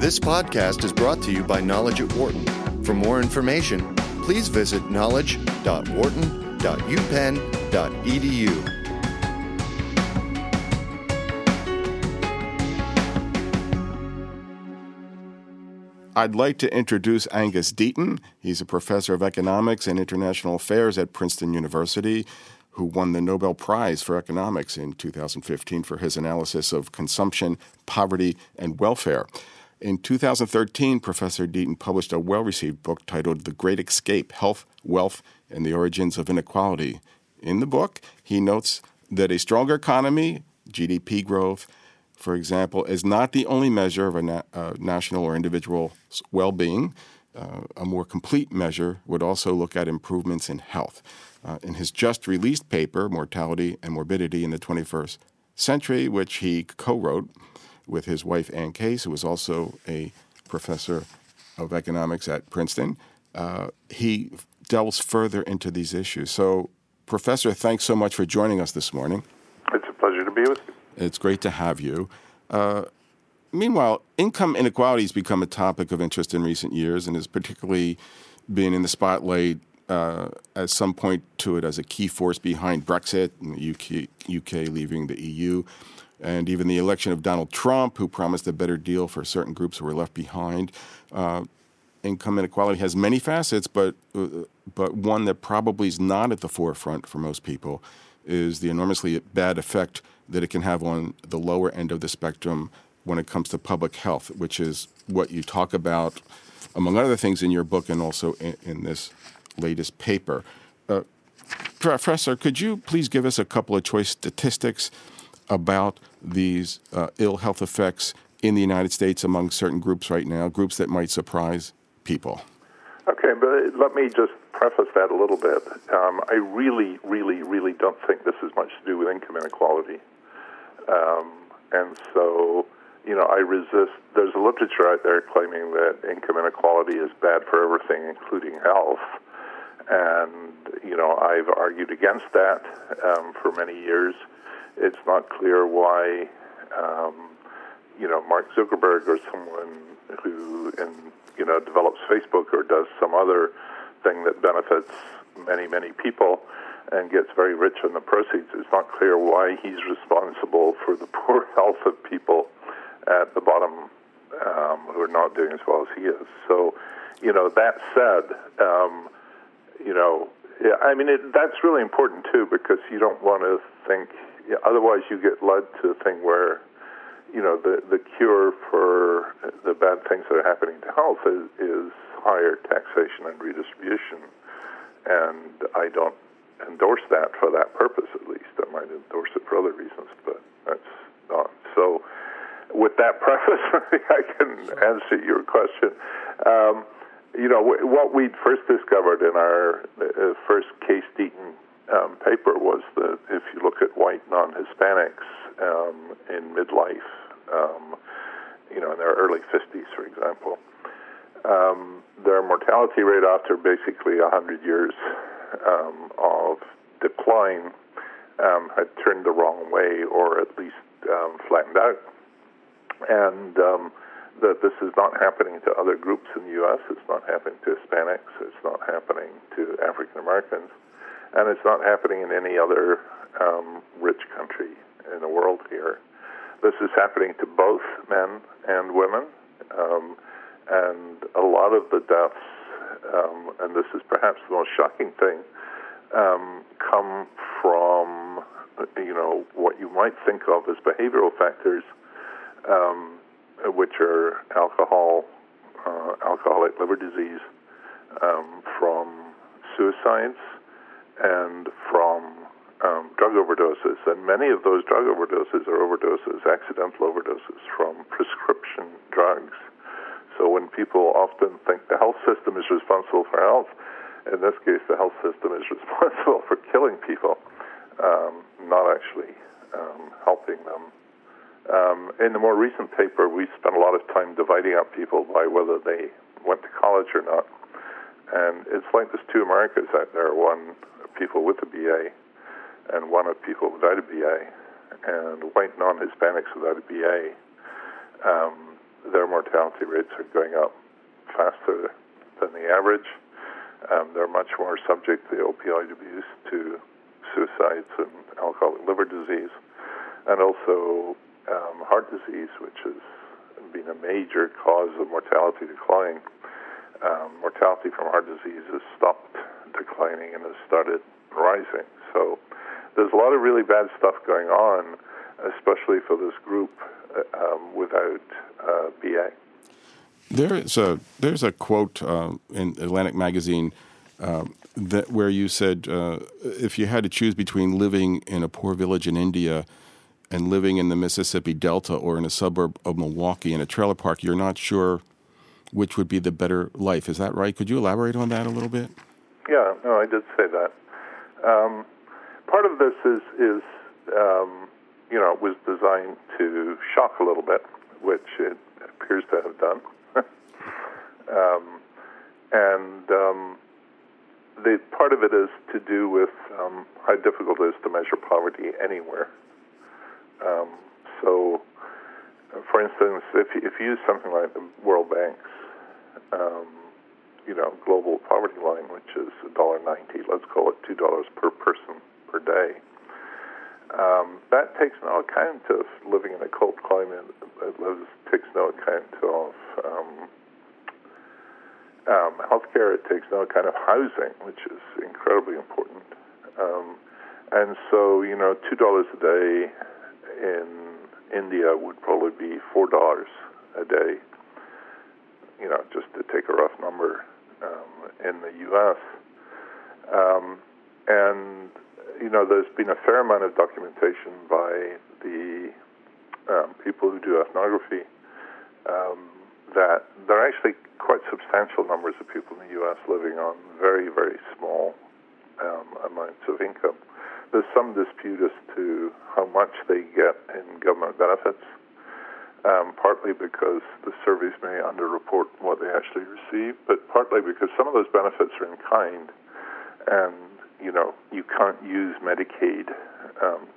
This podcast is brought to you by Knowledge at Wharton. For more information, please visit knowledge.wharton.upenn.edu. I'd like to introduce Angus Deaton. He's a professor of economics and international affairs at Princeton University, who won the Nobel Prize for Economics in 2015 for his analysis of consumption, poverty, and welfare. In 2013, Professor Deaton published a well-received book titled The Great Escape: Health, Wealth, and the Origins of Inequality. In the book, he notes that a stronger economy, GDP growth, for example, is not the only measure of a national or individual well-being. A more complete measure would also look at improvements in health. In his just-released paper, Mortality and Morbidity in the 21st Century, which he co-wrote with his wife, Anne Case, who was also a professor of economics at Princeton, he delves further into these issues. So, Professor, thanks so much for joining us this morning. It's a pleasure to be with you. It's great to have you. Meanwhile, income inequality has become a topic of interest in recent years and has particularly been in the spotlight as some point to it as a key force behind Brexit and the UK leaving the EU, and even the election of Donald Trump, who promised a better deal for certain groups who were left behind. Income inequality has many facets, but one that probably is not at the forefront for most people is the enormously bad effect that it can have on the lower end of the spectrum when it comes to public health, which is what you talk about, among other things, in your book and also in this latest paper. Professor, could you please give us a couple of choice statistics about these ill health effects in the United States among certain groups right now, groups that might surprise people? Okay, but let me just preface that a little bit. I really don't think this has much to do with income inequality. And so, you know, I resist. There's a literature out there claiming that income inequality is bad for everything, including health. And, you know, I've argued against that for many years. It's not clear why, you know, Mark Zuckerberg or someone who, you know, develops Facebook or does some other thing that benefits many people and gets very rich on the proceeds. It's not clear why he's responsible for the poor health of people at the bottom who are not doing as well as he is. So, you know, that said, you know, I mean, that's really important too, because you don't want to think, otherwise you get led to a thing where, you know, the cure for the bad things that are happening to health is higher taxation and redistribution, and I don't endorse that for that purpose, at least. I might endorse it for other reasons, but that's not. So with that preface, I can answer your question. You know, what we'd first discovered in our first Case Deaton paper was that if you look at white non-Hispanics in midlife, you know, in their early 50s, for example, their mortality rate after basically 100 years of decline had turned the wrong way, or at least flattened out, and that this is not happening to other groups in the U.S. It's not happening to Hispanics. It's not happening to African Americans. And it's not happening in any other rich country in the world here. This is happening to both men and women. And a lot of the deaths, and this is perhaps the most shocking thing, come from, you know, what you might think of as behavioral factors, which are alcohol, alcoholic liver disease, from suicides, and from drug overdoses. And many of those drug overdoses are overdoses, accidental overdoses from prescription drugs. So when people often think the health system is responsible for health, in this case the health system is responsible for killing people, not actually helping them. In the more recent paper, we spent a lot of time dividing up people by whether they went to college or not. And it's like there's two Americas out there, one of people with a BA and one of people without a BA, and white non-Hispanics without a BA their mortality rates are going up faster than the average. They're much more subject to opioid abuse, to suicides and alcoholic liver disease, and also heart disease, which has been a major cause of mortality decline. Mortality from heart disease has stopped declining and has started rising. So there's a lot of really bad stuff going on, especially for this group without BA. There's a quote in Atlantic Magazine that where you said, if you had to choose between living in a poor village in India and living in the Mississippi Delta or in a suburb of Milwaukee in a trailer park, you're not sure which would be the better life. Is that right? Could you elaborate on that a little bit? Yeah, no, I did say that. Part of this is it was designed to shock a little bit, which it appears to have done. The part of it is to do with how difficult it is to measure poverty anywhere. So, for instance, if you use something like the World Bank's, global poverty line, which is $1.90, let's call it $2 per person per day, that takes no account of living in a cold climate. It takes no account of healthcare. It takes no account of housing, which is incredibly important. And so, $2 a day in India would probably be $4 a day, just to take a rough number, in the U.S. There's been a fair amount of documentation by the people who do ethnography that there are actually quite substantial numbers of people in the U.S. living on very, very small amounts of income. There's some dispute as to how much they get in government benefits, partly because the surveys may underreport what they actually receive, but partly because some of those benefits are in kind, and you can't use Medicaid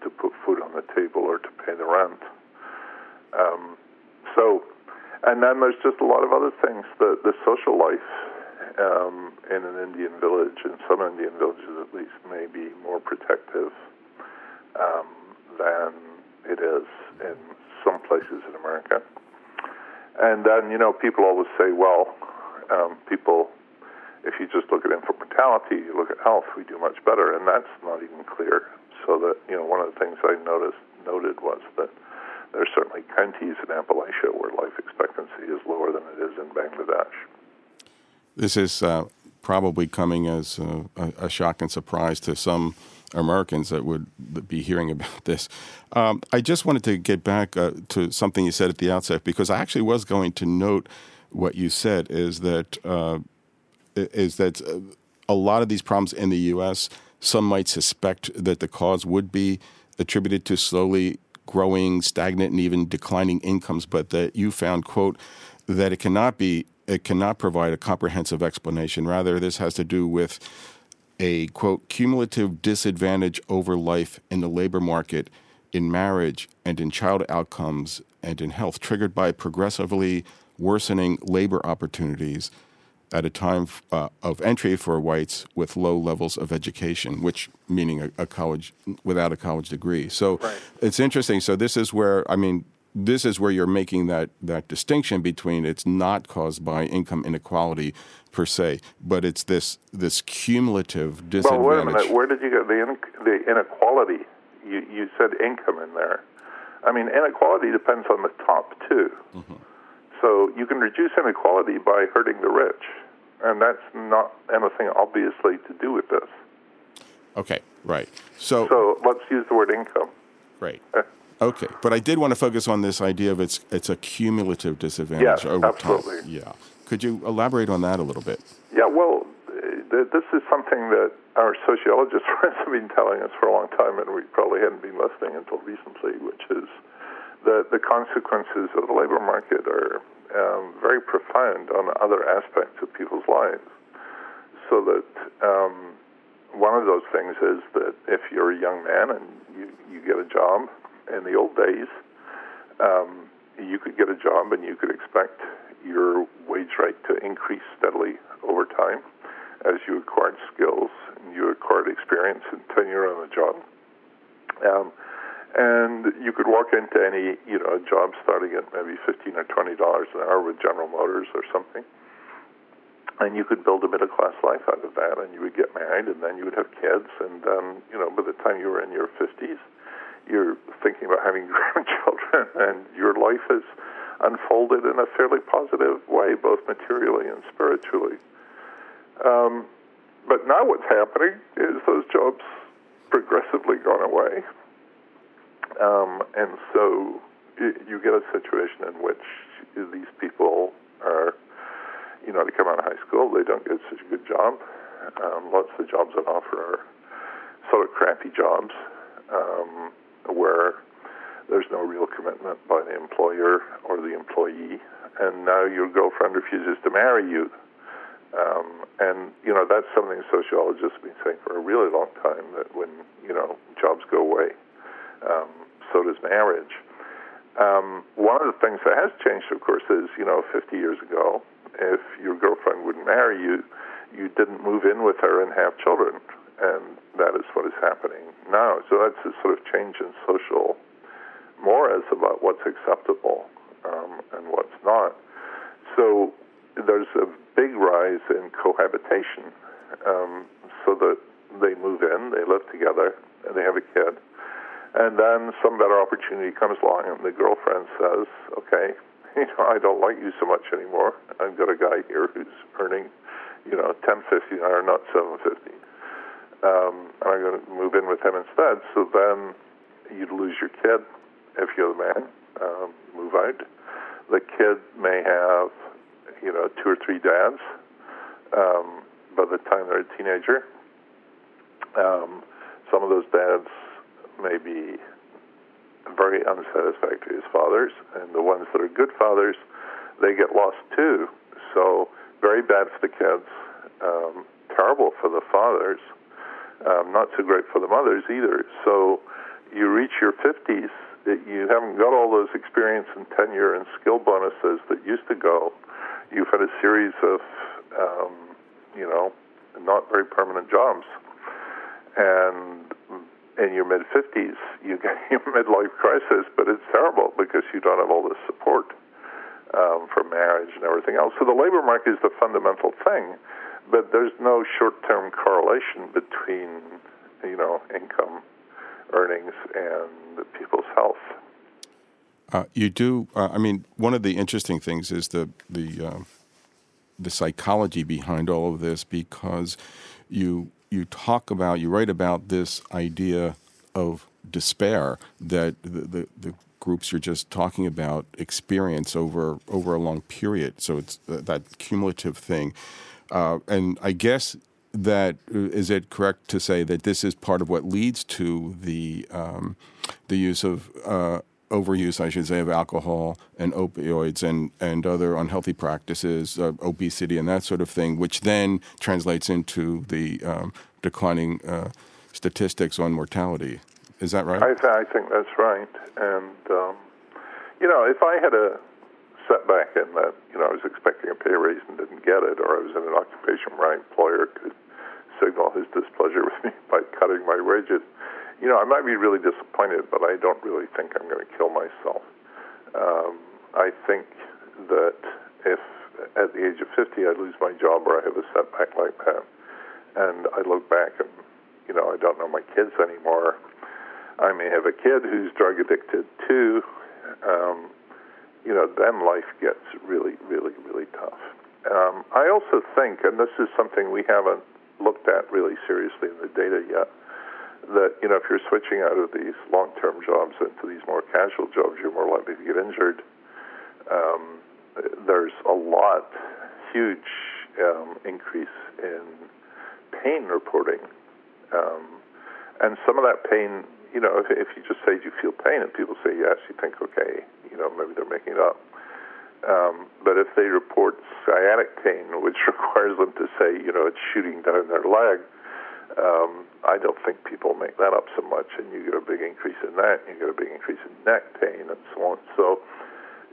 to put food on the table or to pay the rent. And then there's just a lot of other things. The social life in an Indian village, in some Indian villages at least, may be more protective than it is in some places in America. And then, people always say, well, people, if you just look at infant mortality, you look at health, we do much better, and that's not even clear. So that, one of the things I noted was that there are certainly counties in Appalachia where life expectancy is lower than it is in Bangladesh. This is probably coming as a shock and surprise to some Americans that would be hearing about this. I just wanted to get back to something you said at the outset, because I actually was going to note what you said, is that a lot of these problems in the U.S., some might suspect that the cause would be attributed to slowly growing, stagnant, and even declining incomes, but that you found, quote, that it cannot provide a comprehensive explanation. Rather, this has to do with a, quote, cumulative disadvantage over life in the labor market, in marriage, and in child outcomes, and in health, triggered by progressively worsening labor opportunities at a time of entry for whites with low levels of education, which meaning a college without a college degree. So right. It's interesting. So this is where you're making that distinction between it's not caused by income inequality per se, but it's this cumulative disadvantage. Well, wait a minute. Where did you get the inequality? You said income in there. I mean, inequality depends on the top two. Mm-hmm. So you can reduce inequality by hurting the rich, and that's not anything obviously to do with this. Okay, right. So let's use the word income. Right. Okay, but I did want to focus on this idea of it's a cumulative disadvantage over time. Yes, absolutely. Yeah. Could you elaborate on that a little bit? Yeah, well, this is something that our sociologists have been telling us for a long time, and we probably hadn't been listening until recently, which is the consequences of the labor market are very profound on other aspects of people's lives. So that one of those things is that if you're a young man and you get a job in the old days, you could get a job and you could expect your wage rate to increase steadily over time as you acquired skills and you acquired experience and tenure on a job. And you could walk into any, job starting at maybe $15 or $20 an hour with General Motors or something, and you could build a middle-class life out of that, and you would get married, and then you would have kids, and then, by the time you were in your 50s, you're thinking about having grandchildren, and your life has unfolded in a fairly positive way, both materially and spiritually. But now what's happening is those jobs progressively gone away. And so you get a situation in which these people are, they come out of high school, they don't get such a good job. Lots of the jobs on offer are sort of crappy jobs where there's no real commitment by the employer or the employee. And now your girlfriend refuses to marry you. And, that's something sociologists have been saying for a really long time, that when, jobs go away, so does marriage. One of the things that has changed, of course, is, 50 years ago, if your girlfriend wouldn't marry you, you didn't move in with her and have children. And that is what is happening now. So that's a sort of change in social mores about what's acceptable and what's not. So there's a big rise in cohabitation, so that they move in, they live together, and they have a kid. And then some better opportunity comes along, and the girlfriend says, okay, I don't like you so much anymore. I've got a guy here who's earning, $10.50 an hour, not $7.50. And I'm going to move in with him instead. So then you'd lose your kid if you're the man, move out. The kid may have, 2 or 3 dads by the time they're a teenager. Some of those dads may be very unsatisfactory as fathers, and the ones that are good fathers, they get lost too. So very bad for the kids, terrible for the fathers, not so great for the mothers either. So you reach your 50s, you haven't got all those experience and tenure and skill bonuses that used to go. You've had a series of, not very permanent jobs. And in your mid-50s, you get your midlife crisis, but it's terrible because you don't have all this support for marriage and everything else. So the labor market is the fundamental thing, but there's no short-term correlation between, income, earnings, and people's health. One of the interesting things is the psychology behind all of this, because you write about this idea of despair that the groups you're just talking about experience over a long period. So it's that cumulative thing. And I guess is it correct to say that this is part of what leads to the use of overuse, I should say, of alcohol and opioids and other unhealthy practices, obesity and that sort of thing, which then translates into the declining statistics on mortality. Is that right? I think that's right. And, if I had a setback in that, I was expecting a pay raise and didn't get it, or I was in an occupation where my employer could signal his displeasure with me by cutting my wages, I might be really disappointed, but I don't really think I'm going to kill myself. I think that if at the age of 50 I lose my job or I have a setback like that, and I look back and, I don't know my kids anymore, I may have a kid who's drug addicted too, then life gets really, really, really tough. I also think, and this is something we haven't looked at really seriously in the data yet, that, if you're switching out of these long-term jobs into these more casual jobs, you're more likely to get injured. There's a huge increase in pain reporting. And some of that pain, if you just say you feel pain and people say yes, you think, okay, maybe they're making it up. But if they report sciatic pain, which requires them to say, it's shooting down their leg, I don't think people make that up so much, and you get a big increase in that, and you get a big increase in neck pain and so on. So,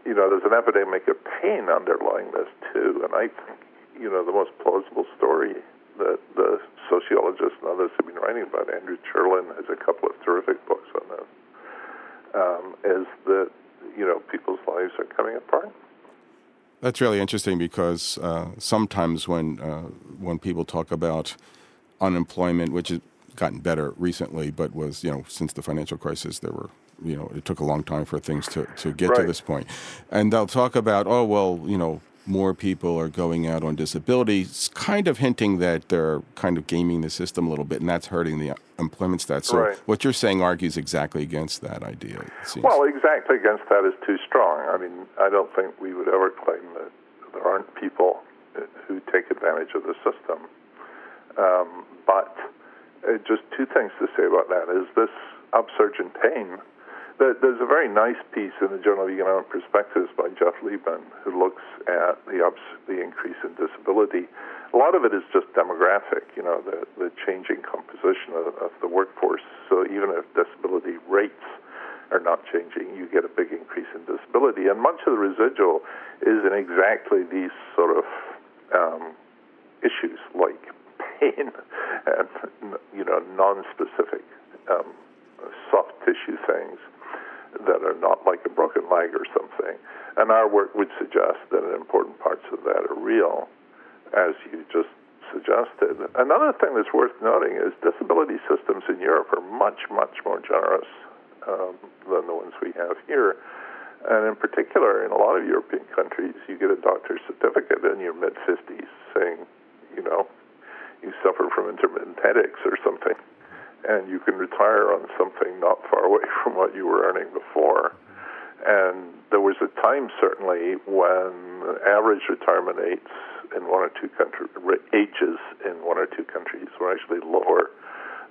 you know, there's an epidemic of pain underlying this, too. And I think, you know, the most plausible story that the sociologists and others have been writing about, Andrew Cherlin has a couple of terrific books on this, is that, you know, people's lives are coming apart. That's really interesting because sometimes when people talk about unemployment, which has gotten better recently, but was, you know, since the financial crisis, there were, you know, it took a long time for things to get to this point. And they'll talk about, oh, well, you know, more people are going out on disability, kind of hinting that they're kind of gaming the system a little bit, and that's hurting the employment stats. So what you're saying argues exactly against that idea, it seems. Well, exactly against that is too strong. I mean, I don't think we would ever claim that there aren't people who take advantage of the system. But just two things to say about that is this upsurge in pain. There's a very nice piece in the Journal of Economic Perspectives by Jeff Liebman who looks at the increase in disability. A lot of it is just demographic, you know, the changing composition of the workforce. So even if disability rates are not changing, you get a big increase in disability. And much of the residual is in exactly these sort of issues like pain and, you know, non-specific soft tissue things that are not like a broken leg or something. And our work would suggest that important parts of that are real, as you just suggested. Another thing that's worth noting is disability systems in Europe are much, much more generous than the ones we have here. And in particular, in a lot of European countries, you get a doctor's certificate in your mid-50s saying, you know, you suffer from intermittent headaches or something, and you can retire on something not far away from what you were earning before. And there was a time, certainly, when average retirement ages in one or two countries were actually lower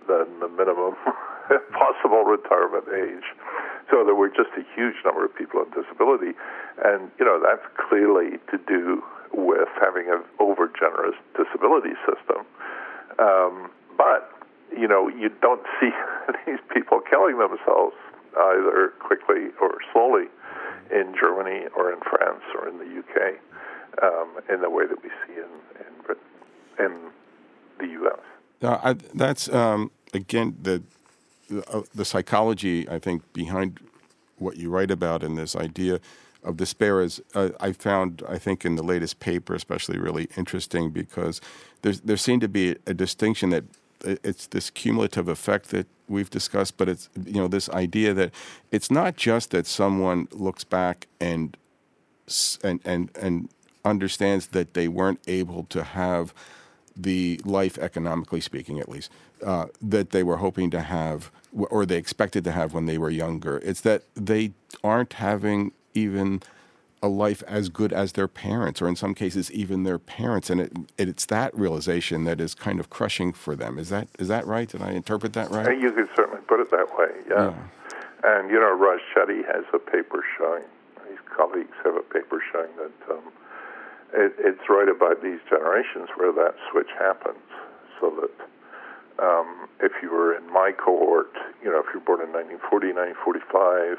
than the minimum possible retirement age. So there were just a huge number of people on disability. And, you know, that's clearly to do with having an over-generous disability system. But you know, you don't see these people killing themselves either quickly or slowly in Germany or in France or in the UK in the way that we see in Britain and the U.S. That's, again, the psychology, I think, behind what you write about in this idea of despair is, I found, I think, in the latest paper especially really interesting because there seemed to be a distinction that it's this cumulative effect that we've discussed, but it's, you know, this idea that it's not just that someone looks back and understands that they weren't able to have the life, economically speaking at least, that they were hoping to have or they expected to have when they were younger. It's that they aren't having even a life as good as their parents, or in some cases even their parents, and it's that realization that is kind of crushing for them. Is that right? Did I interpret that right? You could certainly put it that way. Yeah. And you know, Raj Chetty has a paper showing, his colleagues have a paper showing that it's right about these generations where that switch happens. So that if you were in my cohort, you know, if you're born in 1940, 1945.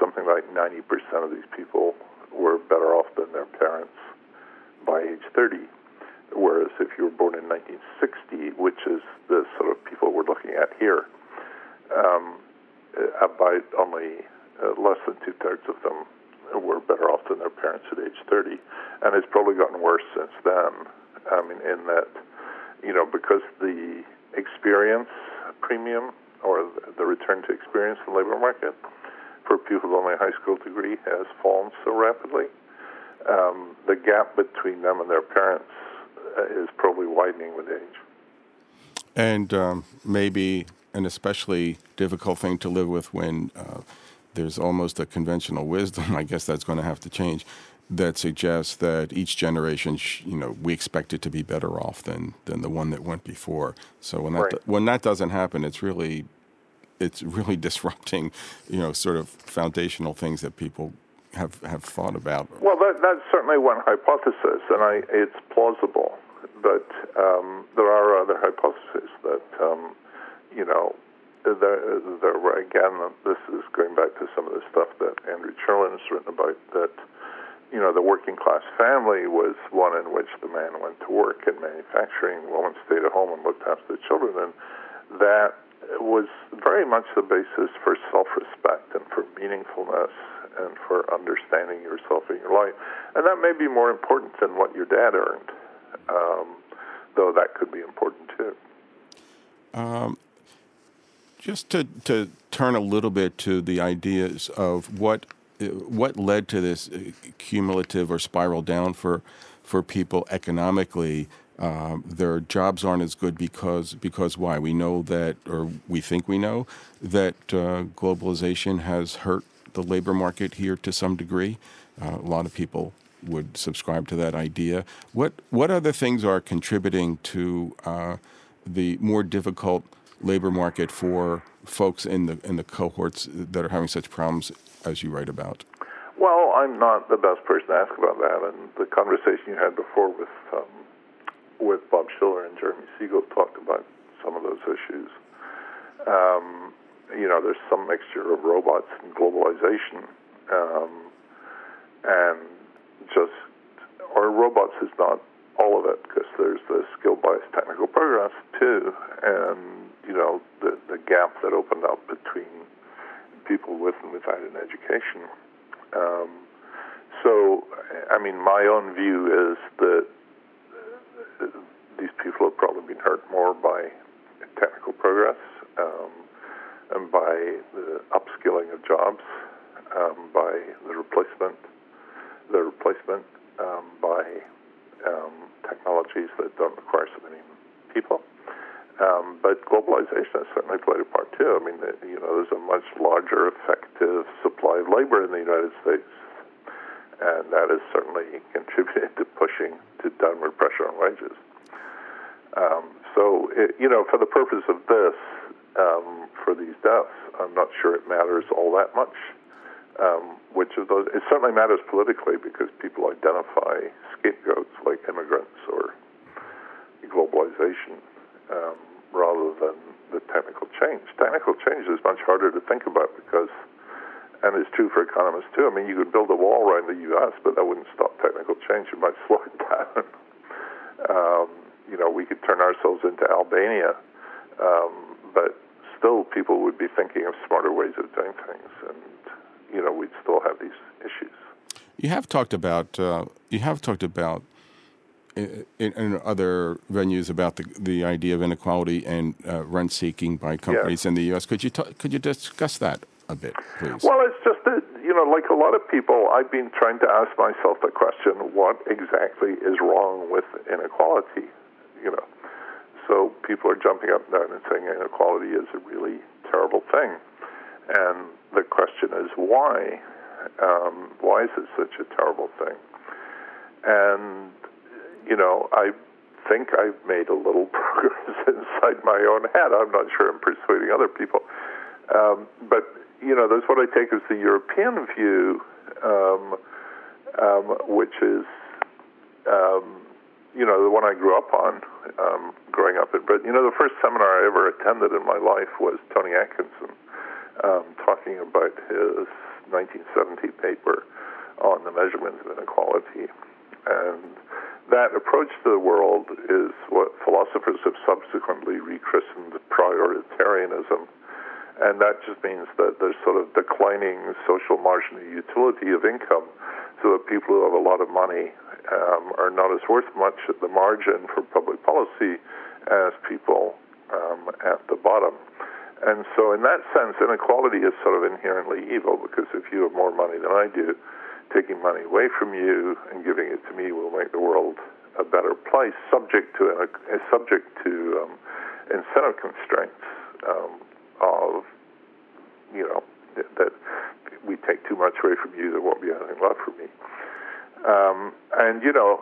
Something like 90% of these people were better off than their parents by age 30, whereas if you were born in 1960, which is the sort of people we're looking at here, about only less than two-thirds of them were better off than their parents at age 30. And it's probably gotten worse since then, I mean, in that, you know, because the experience premium or the return to experience in the labor market for people with only a high school degree has fallen so rapidly. The gap between them and their parents is probably widening with age. And maybe an especially difficult thing to live with when there's almost a conventional wisdom, I guess that's going to have to change, that suggests that each generation, you know, we expect it to be better off than the one that went before. So when that doesn't happen, it's really disrupting, you know, sort of foundational things that people have thought about. Well, that's certainly one hypothesis, and it's plausible. But there are other hypotheses that, you know, there were, again, this is going back to some of the stuff that Andrew Cherlin has written about that, you know, the working class family was one in which the man went to work in manufacturing, the woman stayed at home and looked after the children, and that was very much the basis for self-respect and for meaningfulness and for understanding yourself in your life. And that may be more important than what your dad earned, though that could be important too. Just to turn a little bit to the ideas of what led to this cumulative or spiral down for people economically. Their jobs aren't as good because why? We know that, or we think we know, that globalization has hurt the labor market here to some degree. A lot of people would subscribe to that idea. What other things are contributing to the more difficult labor market for folks in the cohorts that are having such problems as you write about? Well, I'm not the best person to ask about that, and the conversation you had before with Bob Schiller and Jeremy Siegel talked about some of those issues. You know, there's some mixture of robots and globalization, or robots is not all of it, because there's the skill-based technical progress too, and, you know, the gap that opened up between people with and without an education. So, I mean, my own view is that these people have probably been hurt more by technical progress and by the upskilling of jobs, by the replacement by technologies that don't require so many people. But globalization has certainly played a part too. I mean, you know, there's a much larger effective supply of labor in the United States, and that has certainly contributed to pushing to downward pressure on wages. So, you know, for the purpose of this, for these deaths, I'm not sure it matters all that much. Which of those? It certainly matters politically because people identify scapegoats like immigrants or globalization rather than the technical change. Technical change is much harder to think about because, and it's true for economists too, I mean, you could build a wall around the U.S., but that wouldn't stop technical change. It might slow it down. You know, we could turn ourselves into Albania, but still people would be thinking of smarter ways of doing things, and, you know, we'd still have these issues. You have talked about, in other venues about the idea of inequality and rent-seeking by companies in the U.S. Could you discuss that a bit, please? Well, it's just that, you know, like a lot of people, I've been trying to ask myself the question, what exactly is wrong with inequality? You know, so people are jumping up and down and saying inequality is a really terrible thing. And the question is why? Why is it such a terrible thing? And, you know, I think I've made a little progress inside my own head. I'm not sure I'm persuading other people. But, you know, that's what I take as the European view, which is, you know, the one I grew up on, growing up in Britain. You know, the first seminar I ever attended in my life was Tony Atkinson talking about his 1970 paper on the measurement of inequality. And that approach to the world is what philosophers have subsequently rechristened prioritarianism. And that just means that there's sort of declining social marginal utility of income, so that people who have a lot of money are not as worth much at the margin for public policy as people at the bottom. And so in that sense, inequality is sort of inherently evil, because if you have more money than I do, taking money away from you and giving it to me will make the world a better place, subject to incentive constraints. Of, you know, that we take too much away from you, there won't be anything left for me. And, you know,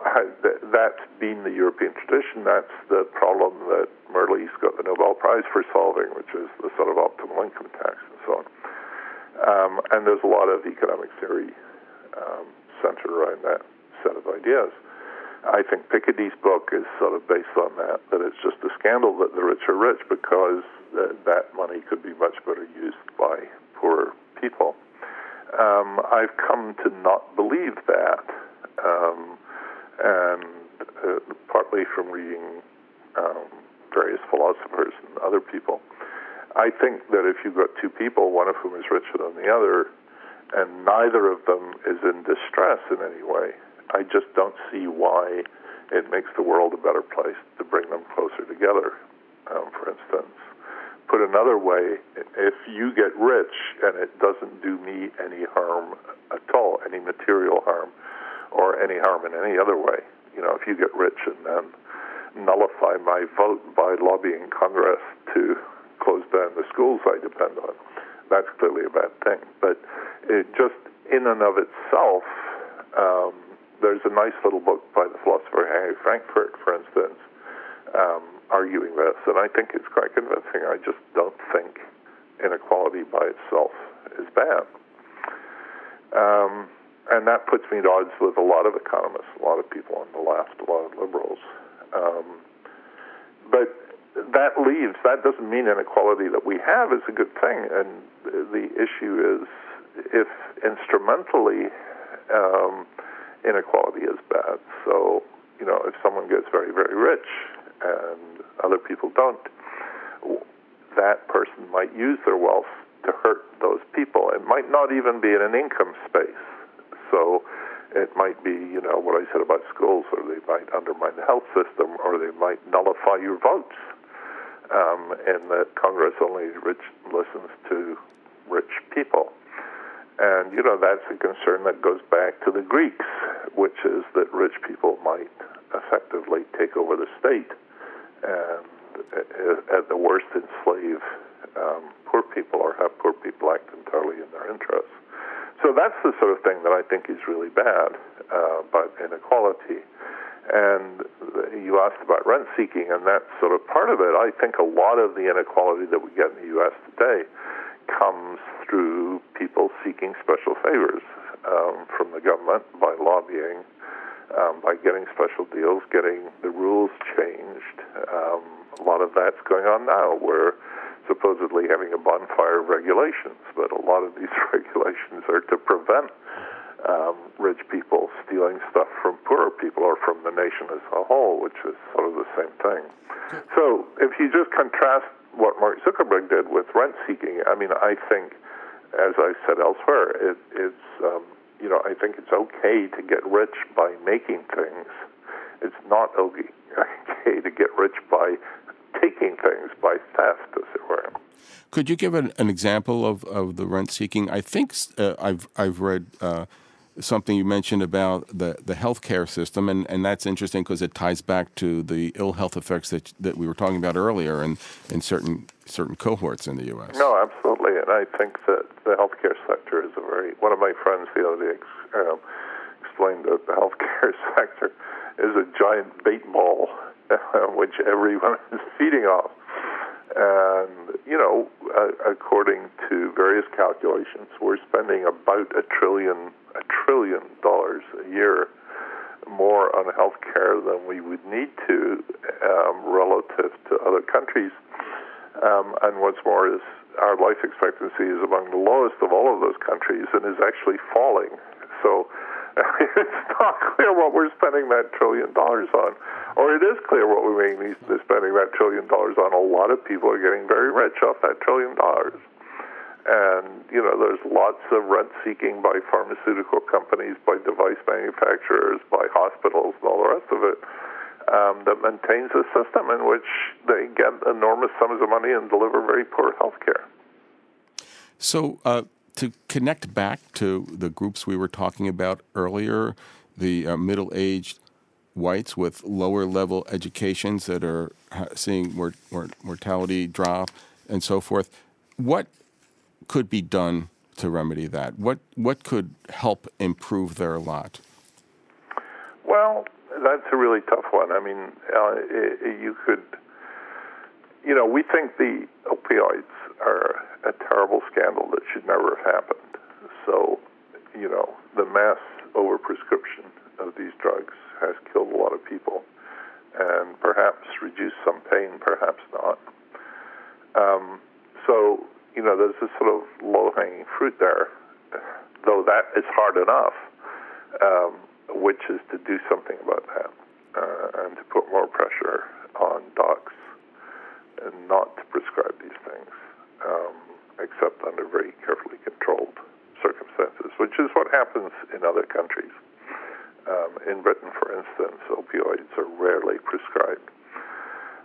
that's been the European tradition. That's the problem that Merlees got the Nobel Prize for solving, which is the sort of optimal income tax and so on. And there's a lot of economic theory centered around that set of ideas. I think Piketty's book is sort of based on that it's just a scandal that the rich are rich, because that money could be much better used by poorer people. I've come to not believe that, and partly from reading various philosophers and other people. I think that if you've got two people, one of whom is richer than the other, and neither of them is in distress in any way, I just don't see why it makes the world a better place to bring them closer together, for instance. Put another way, if you get rich and it doesn't do me any harm at all, any material harm or any harm in any other way, you know, if you get rich and then nullify my vote by lobbying Congress to close down the schools I depend on, that's clearly a bad thing. But it just in and of itself, there's a nice little book by the philosopher Henry Frankfurt, for instance, arguing this, and I think it's quite convincing. I just don't think inequality by itself is bad. And that puts me at odds with a lot of economists, a lot of people on the left, a lot of liberals. But that leaves, that doesn't mean inequality that we have is a good thing, and the issue is if instrumentally inequality is bad. So, you know, if someone gets very, very rich and other people don't, that person might use their wealth to hurt those people. It might not even be in an income space. So it might be, you know, what I said about schools, or they might undermine the health system, or they might nullify your votes. And that Congress only listens to rich people. And, you know, that's a concern that goes back to the Greeks, which is that rich people might effectively take over the state and, at the worst, enslave poor people or have poor people act entirely in their interests. So that's the sort of thing that I think is really bad about inequality. And you asked about rent-seeking, and that's sort of part of it. I think a lot of the inequality that we get in the U.S. today comes through people seeking special favors from the government by lobbying, by getting special deals, getting the rules changed. A lot of that's going on now. We're supposedly having a bonfire of regulations, but a lot of these regulations are to prevent rich people stealing stuff from poorer people or from the nation as a whole, which is sort of the same thing. So if you just contrast what Mark Zuckerberg did with rent-seeking, I mean, I think, as I've said elsewhere, you know, I think it's okay to get rich by making things. It's not okay to get rich by taking things, by theft, as it were. Could you give an example of the rent-seeking? I think I've read something you mentioned about the healthcare system, and that's interesting because it ties back to the ill health effects that we were talking about earlier in certain cohorts in the U.S. No, absolutely, and I think that the healthcare sector is one of my friends the other day explained that the healthcare sector is a giant bait ball which everyone is feeding off, and you know, according to various calculations, we're spending about $1 trillion a year more on healthcare than we would need to relative to other countries. And what's more is our life expectancy is among the lowest of all of those countries and is actually falling. So it's not clear what we're spending that $1 trillion on, or it is clear what we're spending that $1 trillion on. A lot of people are getting very rich off that $1 trillion. And, you know, there's lots of rent-seeking by pharmaceutical companies, by device manufacturers, by hospitals, and all the rest of it, that maintains a system in which they get enormous sums of money and deliver very poor health care. So to connect back to the groups we were talking about earlier, the middle-aged whites with lower-level educations that are seeing mortality drop and so forth, what could be done to remedy that? What could help improve their lot? Well, that's a really tough one. I mean, you could, you know, we think the opioids are a terrible scandal that should never have happened. So, you know, the mass overprescription of these drugs has killed a lot of people and perhaps reduced some pain, perhaps not. So, you know, there's this sort of low-hanging fruit there, though is hard enough, which is to do something about that and to put more pressure on docs and not to prescribe these things, except under very carefully controlled circumstances, which is what happens in other countries. In Britain, for instance, opioids are rarely prescribed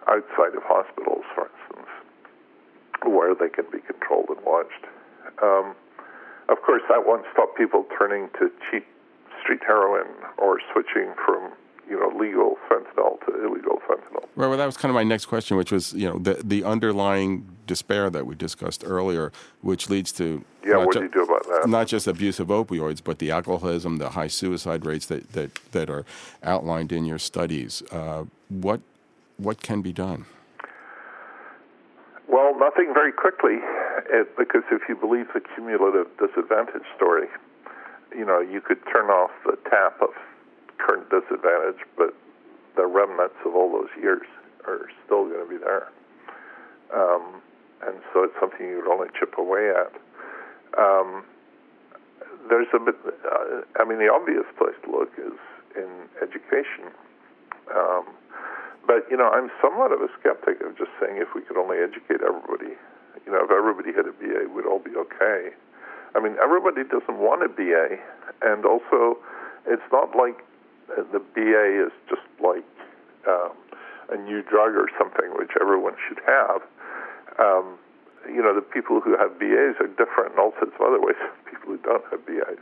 outside of hospitals, for instance, where they can be controlled and watched. Of course, that won't stop people turning to cheap street heroin or switching from legal fentanyl to illegal fentanyl. Right, well, that was kind of my next question, which was, the underlying despair that we discussed earlier, which leads to... Yeah, what do you do about that? Not just abuse of opioids, but the alcoholism, the high suicide rates that are outlined in your studies. What can be done? Well, nothing very quickly, because if you believe the cumulative disadvantage story, you could turn off the tap of current disadvantage, but the remnants of all those years are still going to be there. And so it's something you would only chip away at. There's a bit, the obvious place to look is in education. But I'm somewhat of a skeptic of just saying if we could only educate everybody, if everybody had a BA, we'd all be okay. Everybody doesn't want a BA, and also it's not like the BA is just like a new drug or something, which everyone should have. The people who have BAs are different in all sorts of other ways from people who don't have BAs.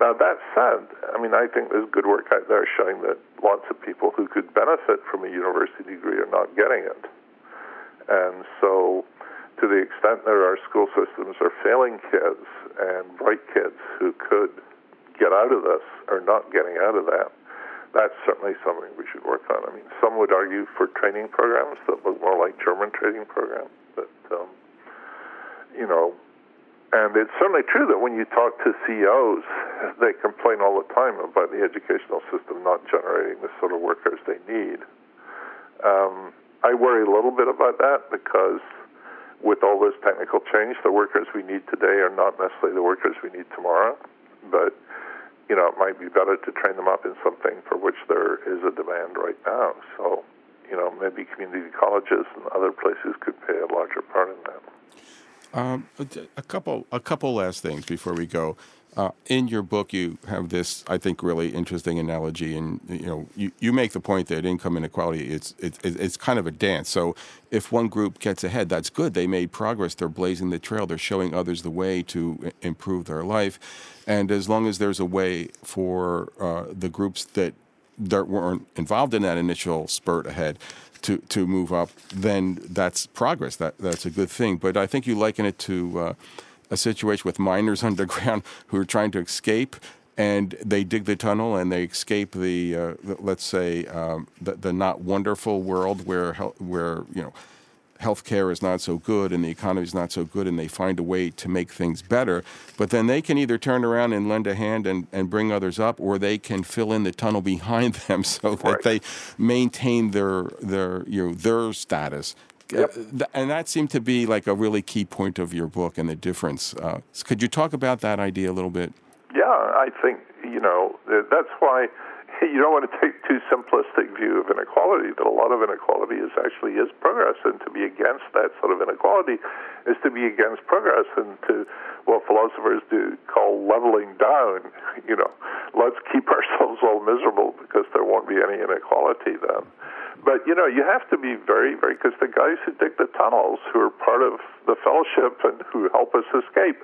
Now, that said, I think there's good work out there showing that lots of people who could benefit from a university degree are not getting it. And so to the extent that our school systems are failing kids and bright kids who could get out of this or not getting out of that, that's certainly something we should work on. Some would argue for training programs that look more like German training programs, but, and it's certainly true that when you talk to CEOs, they complain all the time about the educational system not generating the sort of workers they need. I worry a little bit about that because with all this technical change, the workers we need today are not necessarily the workers we need tomorrow, but it might be better to train them up in something for which there is a demand right now. So, maybe community colleges and other places could play a larger part in that. A couple last things before we go. In your book, you have this, I think, really interesting analogy, and you make the point that income inequality it's kind of a dance. So if one group gets ahead, that's good. They made progress. They're blazing the trail. They're showing others the way to improve their life. And as long as there's a way for the groups that weren't involved in that initial spurt ahead to move up, then that's progress. That's a good thing. But I think you liken it to a situation with miners underground who are trying to escape, and they dig the tunnel and they escape the not wonderful world where healthcare is not so good and the economy is not so good, and they find a way to make things better. But then they can either turn around and lend a hand and bring others up, or they can fill in the tunnel behind them so that they maintain their status. Yep. And that seemed to be like a really key point of your book and the difference. Could you talk about that idea a little bit? Yeah, I think, that's why you don't want to take too simplistic view of inequality, that a lot of inequality is progress, and to be against that sort of inequality is to be against progress and to what philosophers do call leveling down. Let's keep ourselves all miserable because there won't be any inequality then. But, you have to be very, very, because the guys who dig the tunnels, who are part of the fellowship and who help us escape,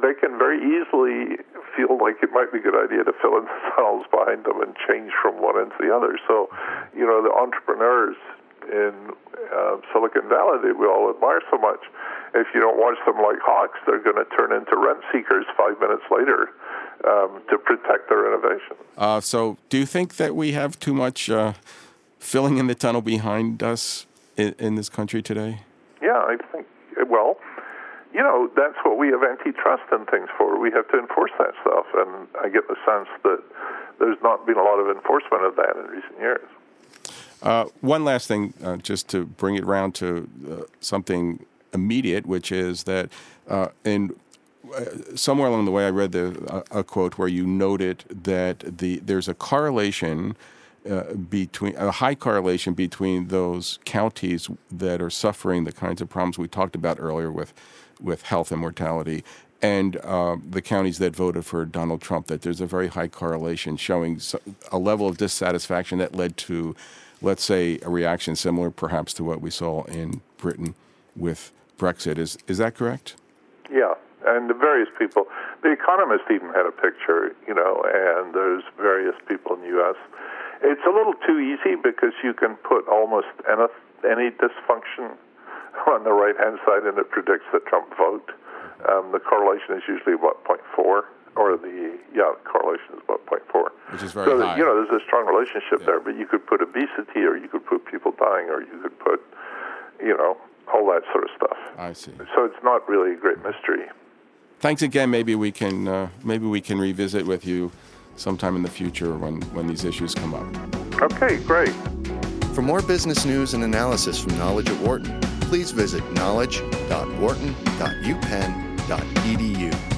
they can very easily feel like it might be a good idea to fill in the tunnels behind them and change from one end to the other. So, the entrepreneurs in Silicon Valley that we all admire so much, if you don't watch them like hawks, they're going to turn into rent seekers 5 minutes later to protect their innovation. So do you think that we have too much filling in the tunnel behind us in this country today? Yeah, I think, that's what we have antitrust and things for. We have to enforce that stuff, and I get the sense that there's not been a lot of enforcement of that in recent years. One last thing, just to bring it around to something immediate, which is that in somewhere along the way I read a quote where you noted that there's a correlation between those counties that are suffering the kinds of problems we talked about earlier with health and mortality and the counties that voted for Donald Trump, that there's a very high correlation showing a level of dissatisfaction that led to, let's say, a reaction similar perhaps to what we saw in Britain with Brexit. Is that correct? Yeah, and the various people. The Economist even had a picture, and there's various people in the U.S. It's a little too easy because you can put almost any dysfunction on the right-hand side and it predicts the Trump vote. The correlation is usually about 0.4, correlation is about 0.4. Which is very high. There's a strong relationship there, but you could put obesity or you could put people dying or you could put, all that sort of stuff. I see. So it's not really a great mystery. Thanks again. Maybe we can revisit with you sometime in the future when these issues come up. Okay, great. For more business news and analysis from Knowledge at Wharton, please visit knowledge.wharton.upenn.edu.